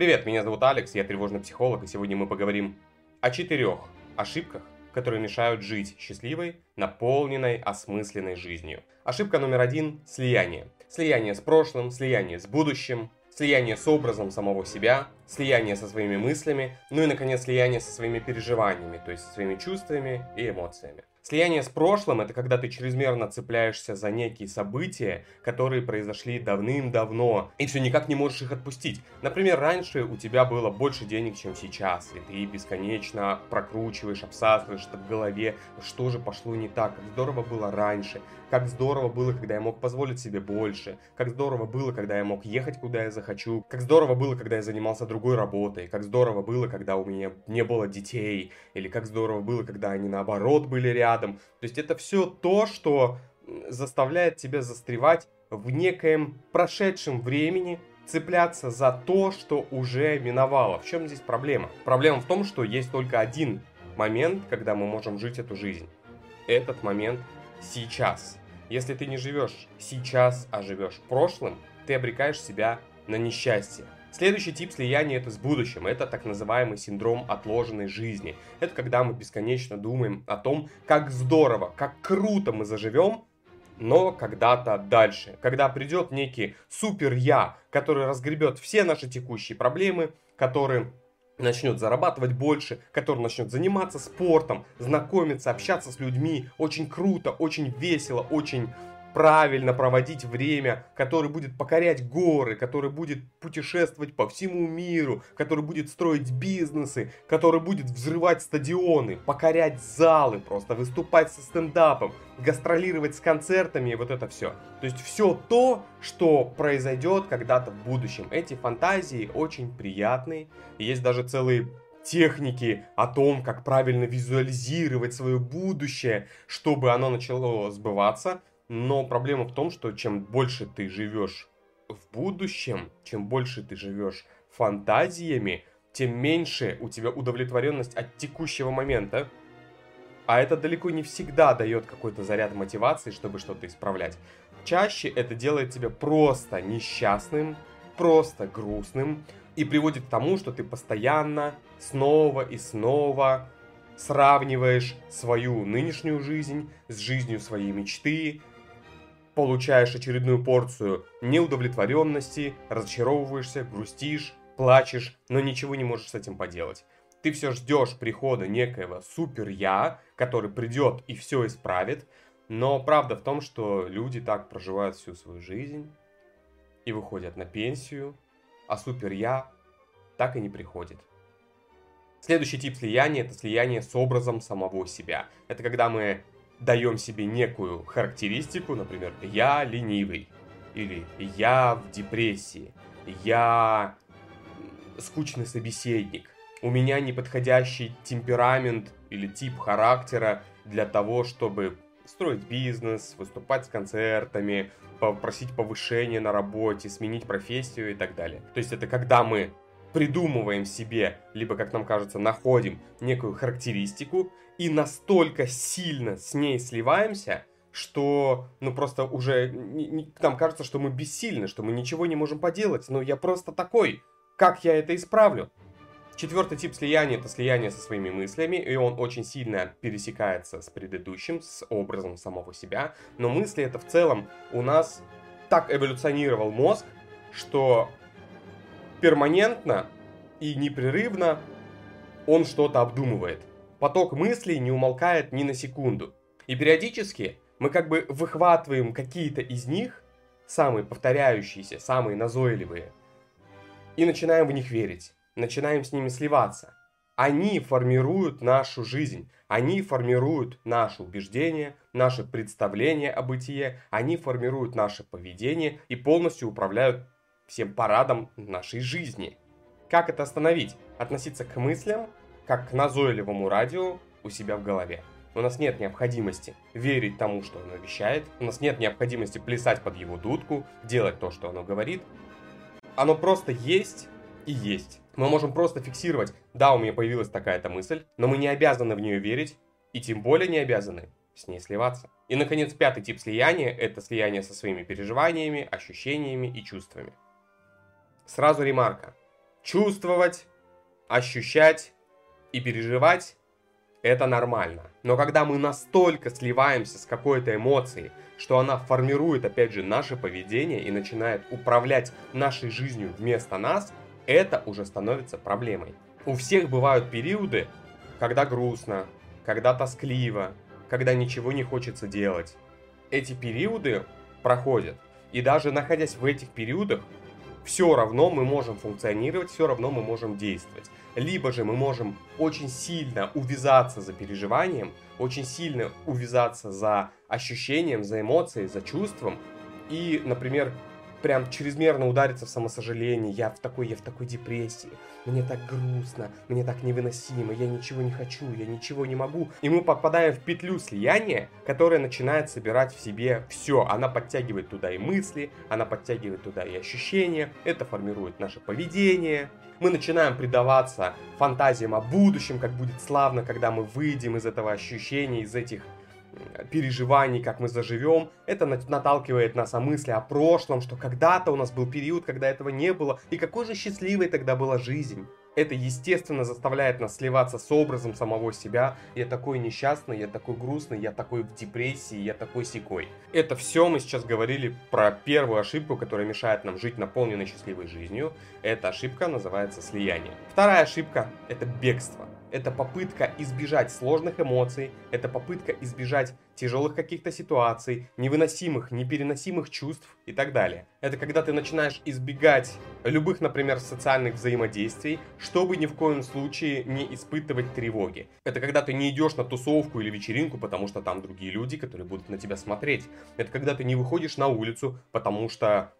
Привет, меня зовут Алекс, я тревожный психолог, и сегодня мы поговорим о 4 ошибках, которые мешают жить счастливой, наполненной, осмысленной жизнью. Ошибка номер 1 – слияние. Слияние с прошлым, слияние с будущим, слияние с образом самого себя, слияние со своими мыслями, ну и, наконец, слияние со своими переживаниями, то есть со своими чувствами и эмоциями. Слияние с прошлым – это когда ты чрезмерно цепляешься за некие события, которые произошли давным-давно, и все никак не можешь их отпустить. Например, раньше у тебя было больше денег, чем сейчас, и ты бесконечно прокручиваешь, обсасываешь это в голове, что же пошло не так, как здорово было раньше, как здорово было, когда я мог позволить себе больше, как здорово было, когда я мог ехать, куда я захочу, как здорово было, когда я занимался другой работой, как здорово было, когда у меня не было детей, или как здорово было, когда они наоборот были рядом. То есть это все то, что заставляет тебя застревать в некоем прошедшем времени, цепляться за то, что уже миновало. В чем здесь проблема? Проблема в том, что есть только один момент, когда мы можем жить эту жизнь. Этот момент сейчас. Если ты не живешь сейчас, а живешь прошлым, ты обрекаешь себя на несчастье. Следующий тип слияния – это с будущим, это так называемый синдром отложенной жизни. Это когда мы бесконечно думаем о том, как здорово, как круто мы заживем, но когда-то дальше. Когда придет некий супер-я, который разгребет все наши текущие проблемы, который начнет зарабатывать больше, который начнет заниматься спортом, знакомиться, общаться с людьми, очень круто, очень весело, очень правильно проводить время, который будет покорять горы, который будет путешествовать по всему миру, который будет строить бизнесы, который будет взрывать стадионы, покорять залы, просто выступать со стендапом, гастролировать с концертами и вот это все. То есть все то, что произойдет когда-то в будущем. Эти фантазии очень приятные, есть даже целые техники о том, как правильно визуализировать свое будущее, чтобы оно начало сбываться. Но проблема в том, что чем больше ты живешь в будущем, чем больше ты живешь фантазиями, тем меньше у тебя удовлетворенность от текущего момента. А это далеко не всегда дает какой-то заряд мотивации, чтобы что-то исправлять. Чаще это делает тебя просто несчастным, просто грустным и приводит к тому, что ты постоянно снова и снова сравниваешь свою нынешнюю жизнь с жизнью своей мечты, получаешь очередную порцию неудовлетворенности, разочаровываешься, грустишь, плачешь, но ничего не можешь с этим поделать. Ты все ждешь прихода некоего супер-я, который придет и все исправит, но правда в том, что люди так проживают всю свою жизнь и выходят на пенсию, а супер-я так и не приходит. Следующий тип слияния – это слияние с образом самого себя. Это когда мы даем себе некую характеристику, например, я ленивый, или я в депрессии, я скучный собеседник, у меня неподходящий темперамент или тип характера для того, чтобы строить бизнес, выступать с концертами, попросить повышения на работе, сменить профессию и так далее. То есть это когда мы придумываем себе, либо, как нам кажется, находим некую характеристику и настолько сильно с ней сливаемся, что, ну, просто уже нам кажется, что мы бессильны, что мы ничего не можем поделать. Но я просто такой. Как я это исправлю? 4-й тип слияния – это слияние со своими мыслями, и он очень сильно пересекается с предыдущим, с образом самого себя. Но мысли – это в целом у нас так эволюционировал мозг, что перманентно и непрерывно он что-то обдумывает. Поток мыслей не умолкает ни на секунду. И периодически мы как бы выхватываем какие-то из них, самые повторяющиеся, самые назойливые, и начинаем в них верить, начинаем с ними сливаться. Они формируют нашу жизнь, они формируют наши убеждения, наши представления о бытии, они формируют наше поведение и полностью управляют всем парадом нашей жизни. Как это остановить? Относиться к мыслям, как к назойливому радио у себя в голове. У нас нет необходимости верить тому, что оно вещает. У нас нет необходимости плясать под его дудку, делать то, что оно говорит. Оно просто есть и есть. Мы можем просто фиксировать, да, у меня появилась такая-то мысль, но мы не обязаны в нее верить и тем более не обязаны с ней сливаться. И, наконец, 5-й тип слияния – это слияние со своими переживаниями, ощущениями и чувствами. Сразу ремарка. Чувствовать, ощущать и переживать – это нормально. Но когда мы настолько сливаемся с какой-то эмоцией, что она формирует, опять же, наше поведение и начинает управлять нашей жизнью вместо нас, это уже становится проблемой. У всех бывают периоды, когда грустно, когда тоскливо, когда ничего не хочется делать. Эти периоды проходят, и даже находясь в этих периодах, все равно мы можем функционировать, все равно мы можем действовать. Либо же мы можем очень сильно увязаться за переживанием, очень сильно увязаться за ощущением, за эмоцией, за чувством. И, например, прям чрезмерно удариться в самосожаление. Я в такой депрессии, мне так грустно, мне так невыносимо, я ничего не хочу, я ничего не могу. И мы попадаем в петлю слияния, которая начинает собирать в себе все. Она подтягивает туда и мысли, она подтягивает туда и ощущения, это формирует наше поведение. Мы начинаем предаваться фантазиям о будущем, как будет славно, когда мы выйдем из этого ощущения, из этих переживаний, как мы заживем. Это наталкивает нас на мысли о прошлом, что когда-то у нас был период, когда этого не было, и какой же счастливой тогда была жизнь. Это, естественно, заставляет нас сливаться с образом самого себя. Я такой несчастный, я такой грустный, я такой в депрессии, я такой сякой. Это все мы сейчас говорили про первую ошибку, которая мешает нам жить наполненной счастливой жизнью. Эта ошибка называется слияние. Вторая ошибка – это бегство. Это попытка избежать сложных эмоций, это попытка избежать тяжелых каких-то ситуаций, невыносимых, непереносимых чувств и так далее. Это когда ты начинаешь избегать любых, например, социальных взаимодействий, чтобы ни в коем случае не испытывать тревоги. Это когда ты не идешь на тусовку или вечеринку, потому что там другие люди, которые будут на тебя смотреть. Это когда ты не выходишь на улицу, потому что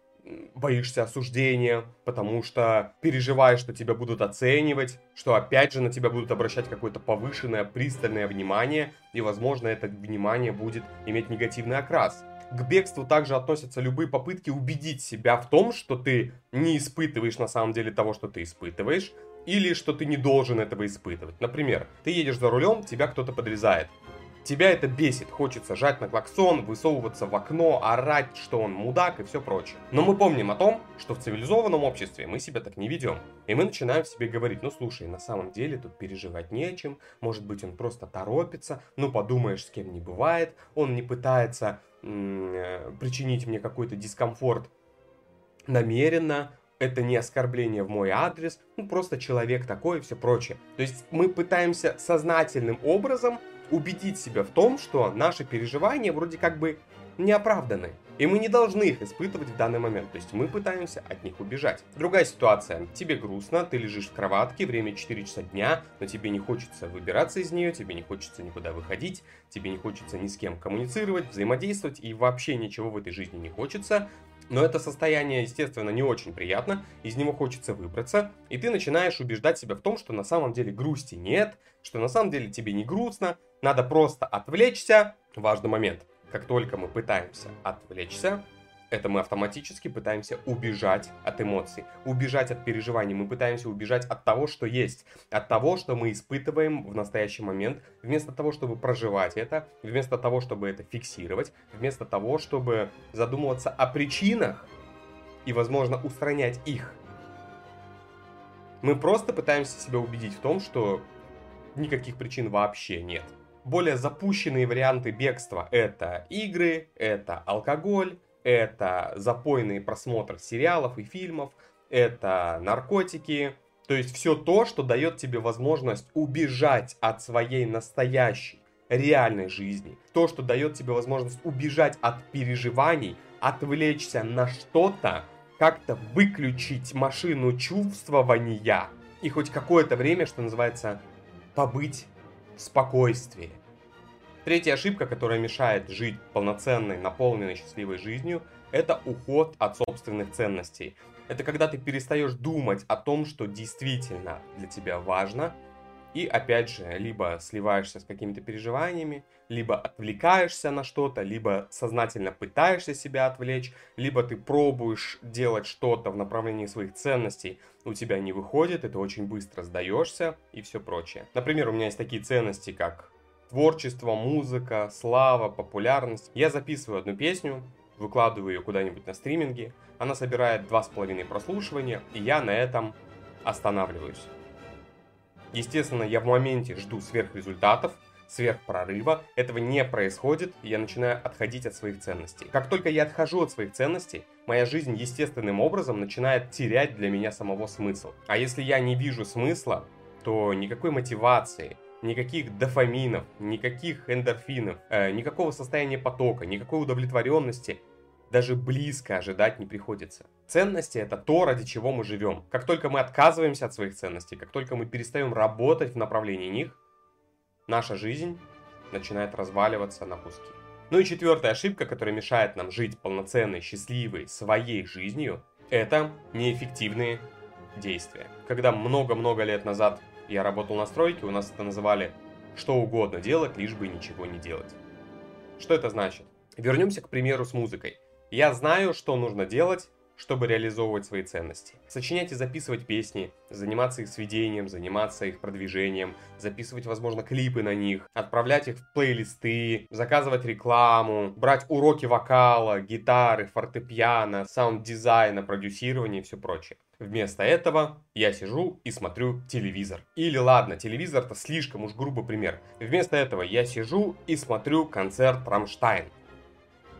боишься осуждения, потому что переживаешь, что тебя будут оценивать, что опять же на тебя будут обращать какое-то повышенное, пристальное внимание, и, возможно, это внимание будет иметь негативный окрас. К бегству также относятся любые попытки убедить себя в том, что ты не испытываешь на самом деле того, что ты испытываешь, или что ты не должен этого испытывать. Например, ты едешь за рулем, тебя кто-то подрезает. Тебя это бесит, хочется жать на клаксон, высовываться в окно, орать, что он мудак и все прочее. Но мы помним о том, что в цивилизованном обществе мы себя так не ведем. И мы начинаем себе говорить: ну слушай, на самом деле тут переживать нечем, может быть, он просто торопится, ну подумаешь, с кем не бывает, он не пытается причинить мне какой-то дискомфорт намеренно. Это не оскорбление в мой адрес, ну просто человек такой и все прочее. То есть мы пытаемся сознательным образом убедить себя в том, что наши переживания вроде как бы не оправданы, и мы не должны их испытывать в данный момент, то есть мы пытаемся от них убежать. Другая ситуация. Тебе грустно, ты лежишь в кроватке, время 4 часа дня, но тебе не хочется выбираться из нее, тебе не хочется никуда выходить, тебе не хочется ни с кем коммуницировать, взаимодействовать, и вообще ничего в этой жизни не хочется. Но это состояние, естественно, не очень приятно, из него хочется выбраться, и ты начинаешь убеждать себя в том, что на самом деле грусти нет, что на самом деле тебе не грустно, надо просто отвлечься. Важный момент. Как только мы пытаемся отвлечься, это мы автоматически пытаемся убежать от эмоций, убежать от переживаний, мы пытаемся убежать от того, что есть, от того, что мы испытываем в настоящий момент, вместо того, чтобы проживать это, вместо того, чтобы это фиксировать, вместо того, чтобы задумываться о причинах и, возможно, устранять их. Мы просто пытаемся себя убедить в том, что никаких причин вообще нет. Более запущенные варианты бегства – это игры, это алкоголь, это запойный просмотр сериалов и фильмов, это наркотики. То есть все то, что дает тебе возможность убежать от своей настоящей, реальной жизни. То, что дает тебе возможность убежать от переживаний, отвлечься на что-то, как-то выключить машину чувствования. И хоть какое-то время, что называется, побыть в спокойствии. Третья ошибка, которая мешает жить полноценной, наполненной, счастливой жизнью, это уход от собственных ценностей. Это когда ты перестаешь думать о том, что действительно для тебя важно, и опять же, либо сливаешься с какими-то переживаниями, либо отвлекаешься на что-то, либо сознательно пытаешься себя отвлечь, либо ты пробуешь делать что-то в направлении своих ценностей, у тебя не выходит, это очень быстро сдаешься и все прочее. Например, у меня есть такие ценности, как творчество, музыка, слава, популярность. Я записываю одну песню, выкладываю ее куда-нибудь на стриминге, она собирает 2,5 прослушивания, и я на этом останавливаюсь. Естественно, я в моменте жду сверхрезультатов, сверхпрорыва, этого не происходит, и я начинаю отходить от своих ценностей. Как только я отхожу от своих ценностей, моя жизнь естественным образом начинает терять для меня самого смысл. А если я не вижу смысла, то никакой мотивации, никаких дофаминов, никаких эндорфинов, никакого состояния потока, никакой удовлетворенности даже близко ожидать не приходится. Ценности — это то, ради чего мы живем. Как только мы отказываемся от своих ценностей, как только мы перестаем работать в направлении них, наша жизнь начинает разваливаться на куски. Ну и четвертая ошибка, которая мешает нам жить полноценной, счастливой, своей жизнью, это неэффективные действия. Когда много-много лет назад я работал на стройке, у нас это называли «что угодно делать, лишь бы ничего не делать». Что это значит? Вернемся к примеру с музыкой. Я знаю, что нужно делать, чтобы реализовывать свои ценности. Сочинять и записывать песни, заниматься их сведением, заниматься их продвижением, записывать, возможно, клипы на них, отправлять их в плейлисты, заказывать рекламу, брать уроки вокала, гитары, фортепиано, саунд-дизайна, продюсирования и все прочее. Вместо этого я сижу и смотрю телевизор. Или ладно, телевизор-то слишком уж грубый пример. Вместо этого я сижу и смотрю концерт «Рамштайн».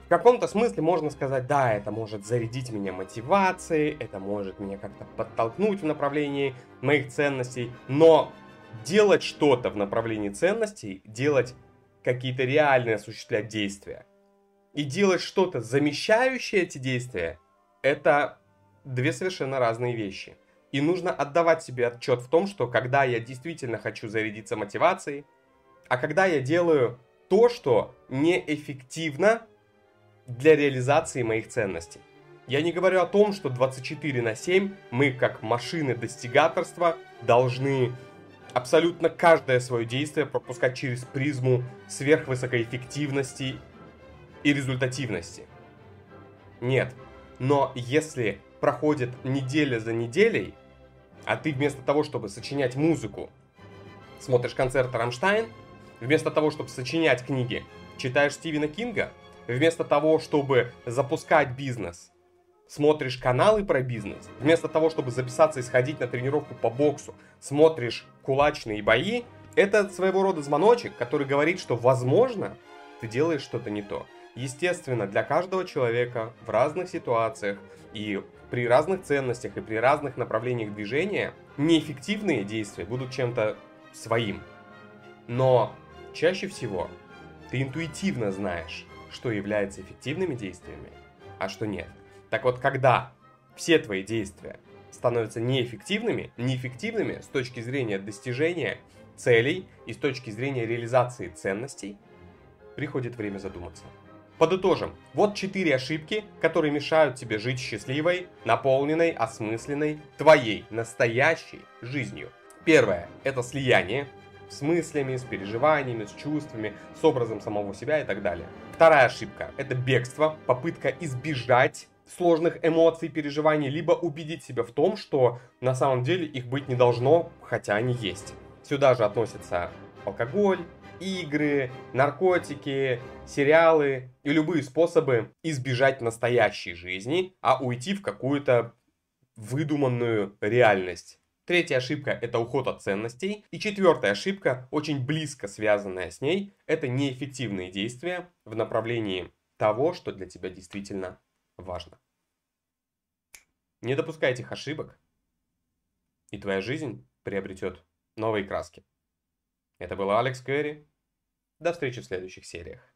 В каком-то смысле можно сказать, да, это может зарядить меня мотивацией, это может меня как-то подтолкнуть в направлении моих ценностей, но делать что-то в направлении ценностей, делать какие-то реальные, осуществлять действия и делать что-то, замещающее эти действия, это две совершенно разные вещи. И нужно отдавать себе отчет в том, что когда я действительно хочу зарядиться мотивацией, а когда я делаю то, что неэффективно для реализации моих ценностей. Я не говорю о том, что 24/7 мы, как машины достигаторства, должны абсолютно каждое свое действие пропускать через призму сверхвысокой эффективности и результативности. Нет. Но если проходит неделя за неделей, а ты вместо того, чтобы сочинять музыку, смотришь концерт «Рамштайн», вместо того, чтобы сочинять книги, читаешь Стивена Кинга, вместо того, чтобы запускать бизнес, смотришь каналы про бизнес, вместо того, чтобы записаться и сходить на тренировку по боксу, смотришь кулачные бои, это своего рода звоночек, который говорит, что, возможно, ты делаешь что-то не то. Естественно, для каждого человека в разных ситуациях и при разных ценностях, и при разных направлениях движения неэффективные действия будут чем-то своим. Но чаще всего ты интуитивно знаешь, что является эффективными действиями, а что нет. Так вот, когда все твои действия становятся неэффективными с точки зрения достижения целей и с точки зрения реализации ценностей, приходит время задуматься. Подытожим. Вот 4 ошибки, которые мешают тебе жить счастливой, наполненной, осмысленной, твоей настоящей жизнью. Первое – это слияние с мыслями, с переживаниями, с чувствами, с образом самого себя и так далее. Вторая ошибка – это бегство, попытка избежать сложных эмоций, переживаний, либо убедить себя в том, что на самом деле их быть не должно, хотя они есть. Сюда же относятся алкоголь, игры, наркотики, сериалы и любые способы избежать настоящей жизни, а уйти в какую-то выдуманную реальность. Третья ошибка – это уход от ценностей. И четвертая ошибка, очень близко связанная с ней, это неэффективные действия в направлении того, что для тебя действительно важно. Не допускай этих ошибок, и твоя жизнь приобретет новые краски. Это был Алекс Кэри. До встречи в следующих сериях.